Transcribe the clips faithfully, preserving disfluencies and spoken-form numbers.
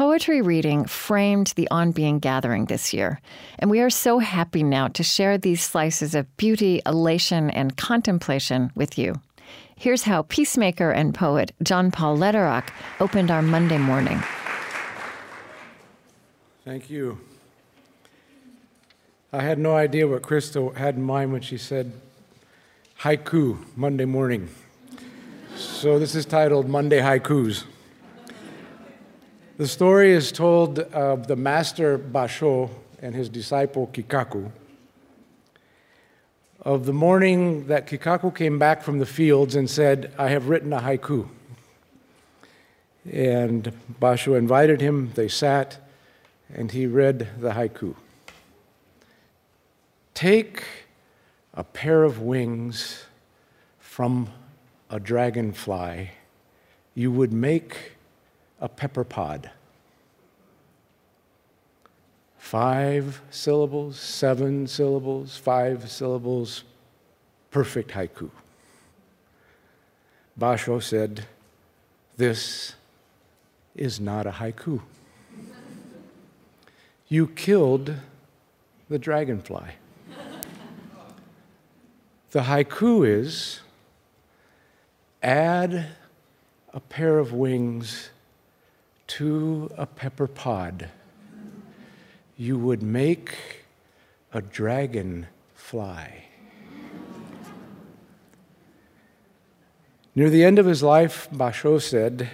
poetry reading framed the On Being gathering this year, and we are so happy now to share these slices of beauty, elation, and contemplation with you. Here's how peacemaker and poet John Paul Lederach opened our Monday morning. Thank you. I had no idea what Krista had in mind when she said haiku Monday morning. So this is titled Monday Haikus. The story is told of the master Basho and his disciple Kikaku. Of the morning that Kikaku came back from the fields and said, "I have written a haiku." And Basho invited him, they sat, and he read the haiku. Take a pair of wings from a dragonfly, you would make a pepper pod. Five syllables, seven syllables, five syllables, perfect haiku. Basho said, "This is not a haiku. You killed the dragonfly." The haiku is, add a pair of wings to a pepper pod. You would make a dragon fly. Near the end of his life, Basho said,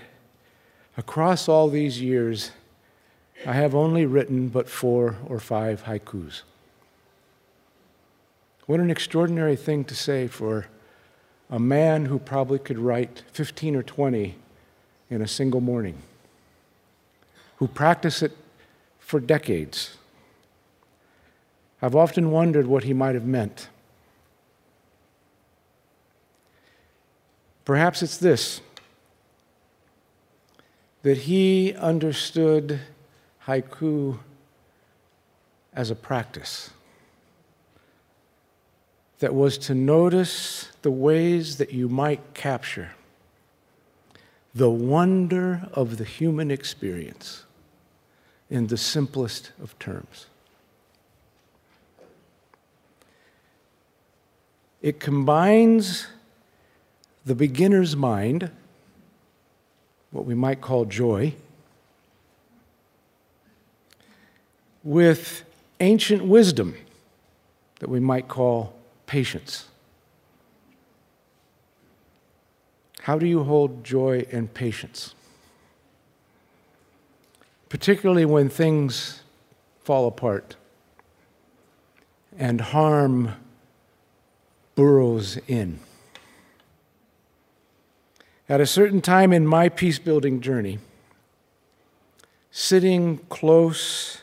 "Across all these years, I have only written but four or five haikus." What an extraordinary thing to say for a man who probably could write fifteen or twenty in a single morning, who practiced it for decades. I've often wondered what he might have meant. Perhaps it's this, that he understood haiku as a practice that was to notice the ways that you might capture the wonder of the human experience in the simplest of terms. It combines the beginner's mind, what we might call joy, with ancient wisdom that we might call patience. How do you hold joy and patience? Particularly when things fall apart and harm burrows in. At a certain time in my peace-building journey, sitting close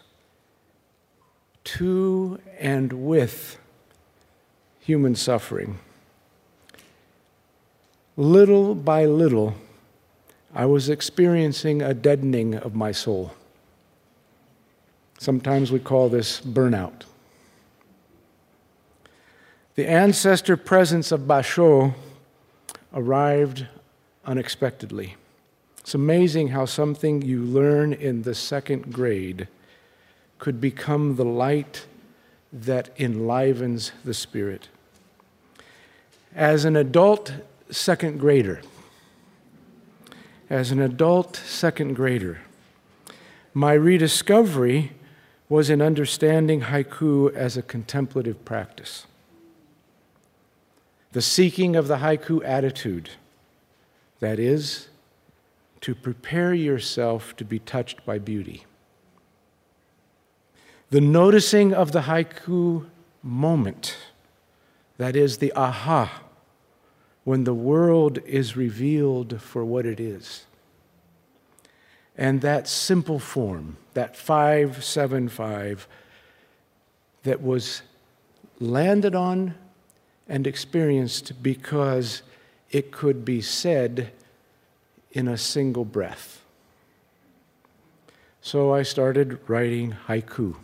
to and with human suffering, little by little, I was experiencing a deadening of my soul. Sometimes we call this burnout. The ancestor presence of Basho arrived unexpectedly. It's amazing how something you learn in the second grade could become the light that enlivens the spirit. As an adult second grader, as an adult second grader, my rediscovery was in understanding haiku as a contemplative practice. The seeking of the haiku attitude, that is, to prepare yourself to be touched by beauty. The noticing of the haiku moment, that is, the aha, when the world is revealed for what it is. And that simple form, that five seven five, that was landed on and experienced because it could be said in a single breath. So I started writing haiku,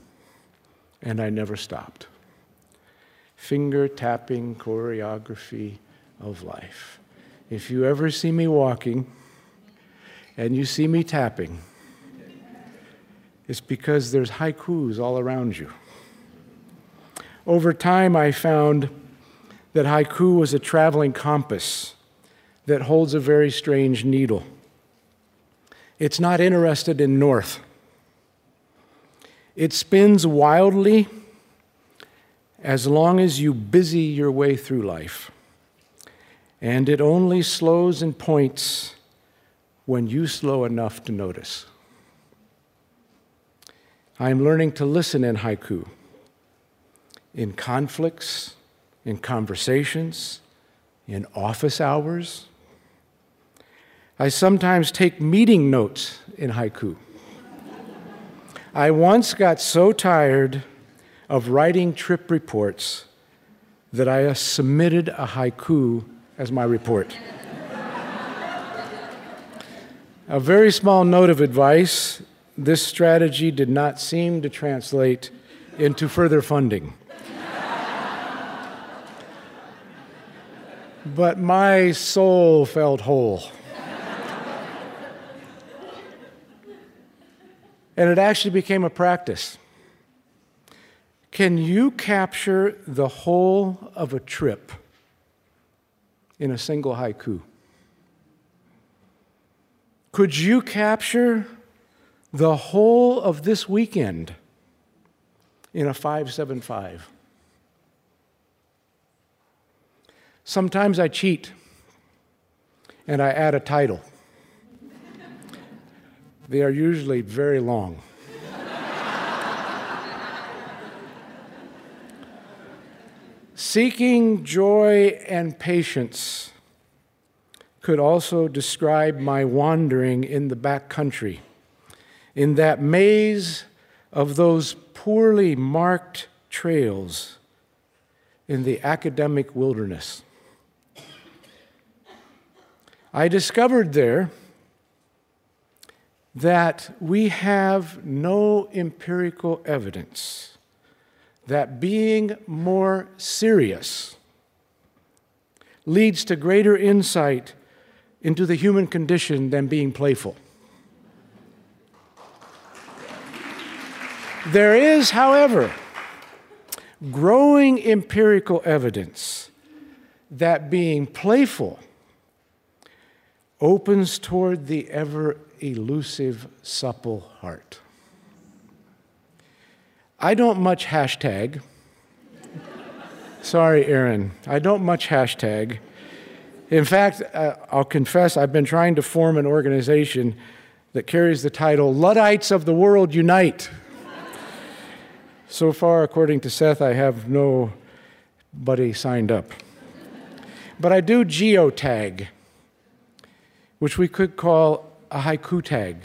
and I never stopped. Finger-tapping choreography of life. If you ever see me walking and you see me tapping, It's because there's haikus all around you. Over time, I found that haiku was a traveling compass that holds a very strange needle. It's not interested in north. It spins wildly as long as you busy your way through life. And it only slows and points when you slow enough to notice. I'm learning to listen in haiku, in conflicts, in conversations, in office hours. I sometimes take meeting notes in haiku. I once got so tired of writing trip reports that I submitted a haiku as my report. A very small note of advice: this strategy did not seem to translate into further funding. But my soul felt whole. And it actually became a practice. Can you capture the whole of a trip in a single haiku? Could you capture the whole of this weekend in a five seven five? Sometimes I cheat and I add a title. They are usually very long. Seeking joy and patience could also describe my wandering in the back country, in that maze of those poorly marked trails in the academic wilderness. I discovered there that we have no empirical evidence that being more serious leads to greater insight into the human condition than being playful. There is, however, growing empirical evidence that being playful opens toward the ever elusive, supple heart. I don't much hashtag. Sorry, Aaron. I don't much hashtag. In fact, uh, I'll confess, I've been trying to form an organization that carries the title, Luddites of the World Unite. So far, according to Seth, I have nobody signed up. But I do geotag, which we could call a haiku tag.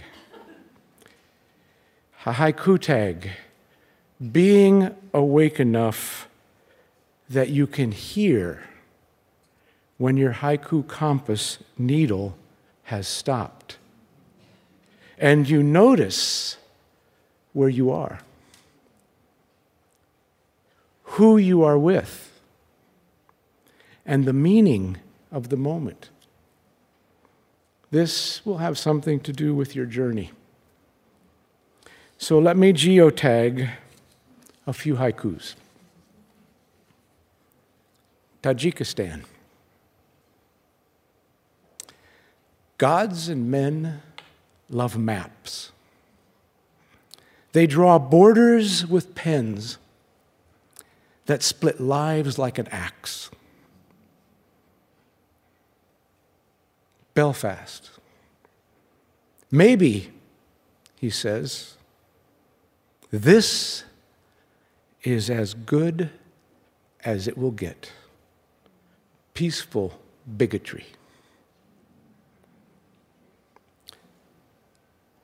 A haiku tag. Being awake enough that you can hear when your haiku compass needle has stopped. And you notice where you are, who you are with, and the meaning of the moment. This will have something to do with your journey. So let me geotag a few haikus. Tajikistan. Gods and men love maps. They draw borders with pens that split lives like an axe. Belfast. Maybe, he says, this is as good as it will get. Peaceful bigotry.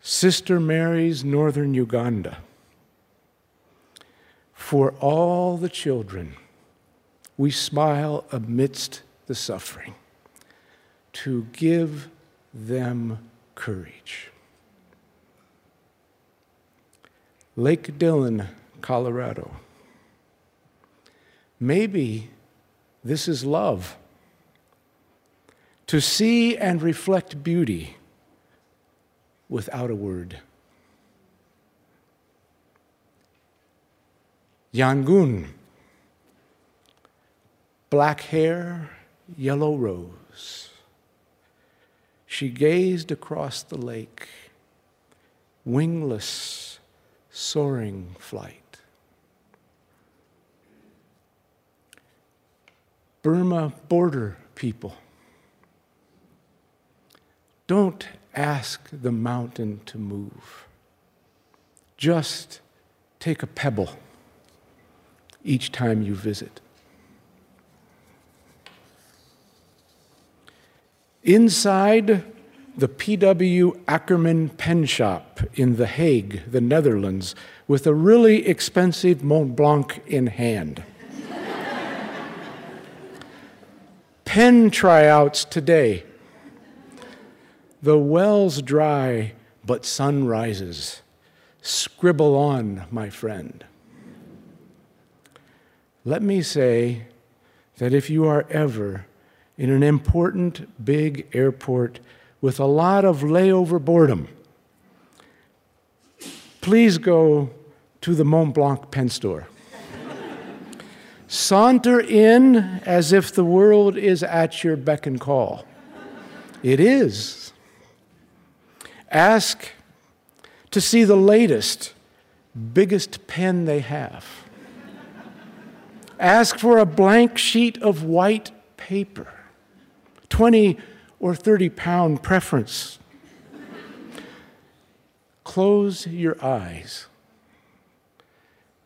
Sister Mary's Northern Uganda. For all the children, we smile amidst the suffering, to give them courage. Lake Dillon, Colorado. Maybe this is love. To see and reflect beauty without a word. Yangon, black hair, yellow rose. She gazed across the lake, wingless, soaring flight. Burma border people, don't ask the mountain to move. Just take a pebble each time you visit. Inside the P W Ackerman pen shop in The Hague, the Netherlands, with a really expensive Mont Blanc in hand. Pen tryouts today. The well's dry, but sun rises. Scribble on, my friend. Let me say that if you are ever in an important big airport with a lot of layover boredom, please go to the Mont Blanc pen store. Saunter in as if the world is at your beck and call. It is. Ask to see the latest, biggest pen they have. Ask for a blank sheet of white paper, twenty or thirty pound preference. Close your eyes.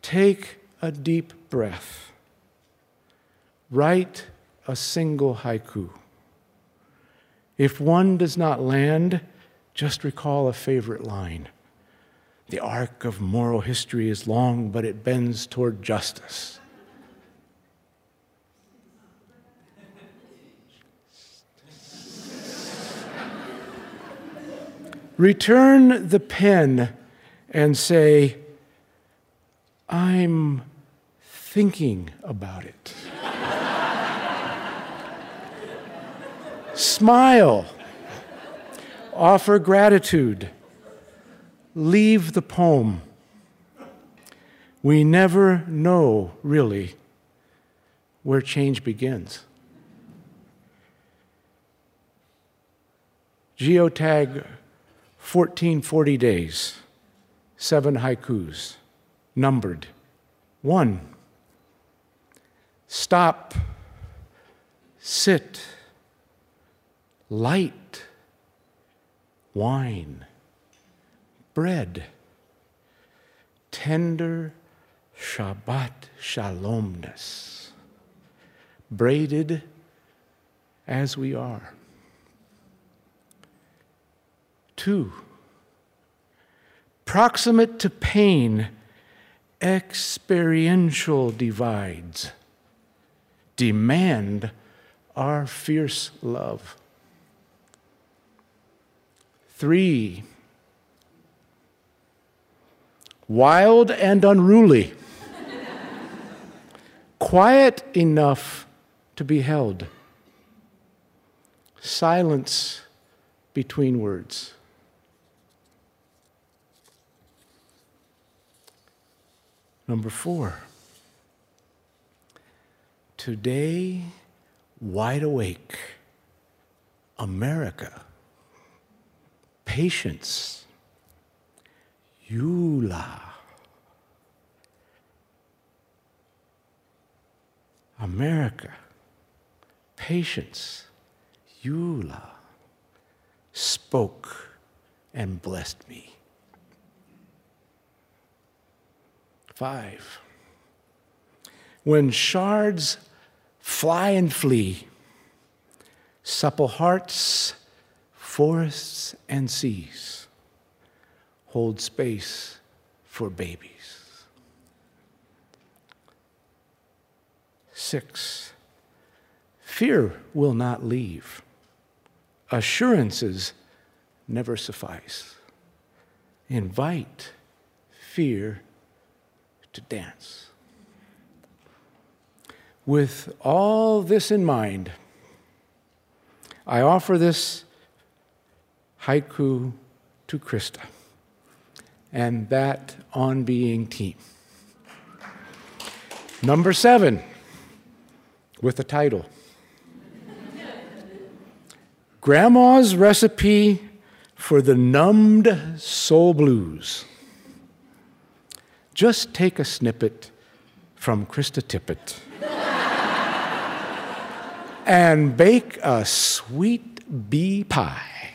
Take a deep breath. Write a single haiku. If one does not land, just recall a favorite line. The arc of moral history is long, but it bends toward justice. Return the pen and say, I'm thinking about it. Smile. Offer gratitude. Leave the poem. We never know, really, where change begins. Geotag fourteen forty days, seven haikus, numbered. One, stop, sit, light, wine, bread, tender Shabbat shalomness, braided as we are. Two, proximate to pain, experiential divides demand our fierce love. Three, wild and unruly, quiet enough to be held, silence between words. Number four, today, wide awake, America, patience, Eula, America, patience, Eula, spoke and blessed me. Five, when shards fly and flee, supple hearts, forests and seas hold space for babies. Six, fear will not leave. Assurances never suffice. Invite fear to dance. With all this in mind, I offer this haiku to Krista and that On Being team. Number seven, with a title. Grandma's Recipe for the Numbed Soul Blues. Just take a snippet from Krista Tippett and bake a sweet bee pie.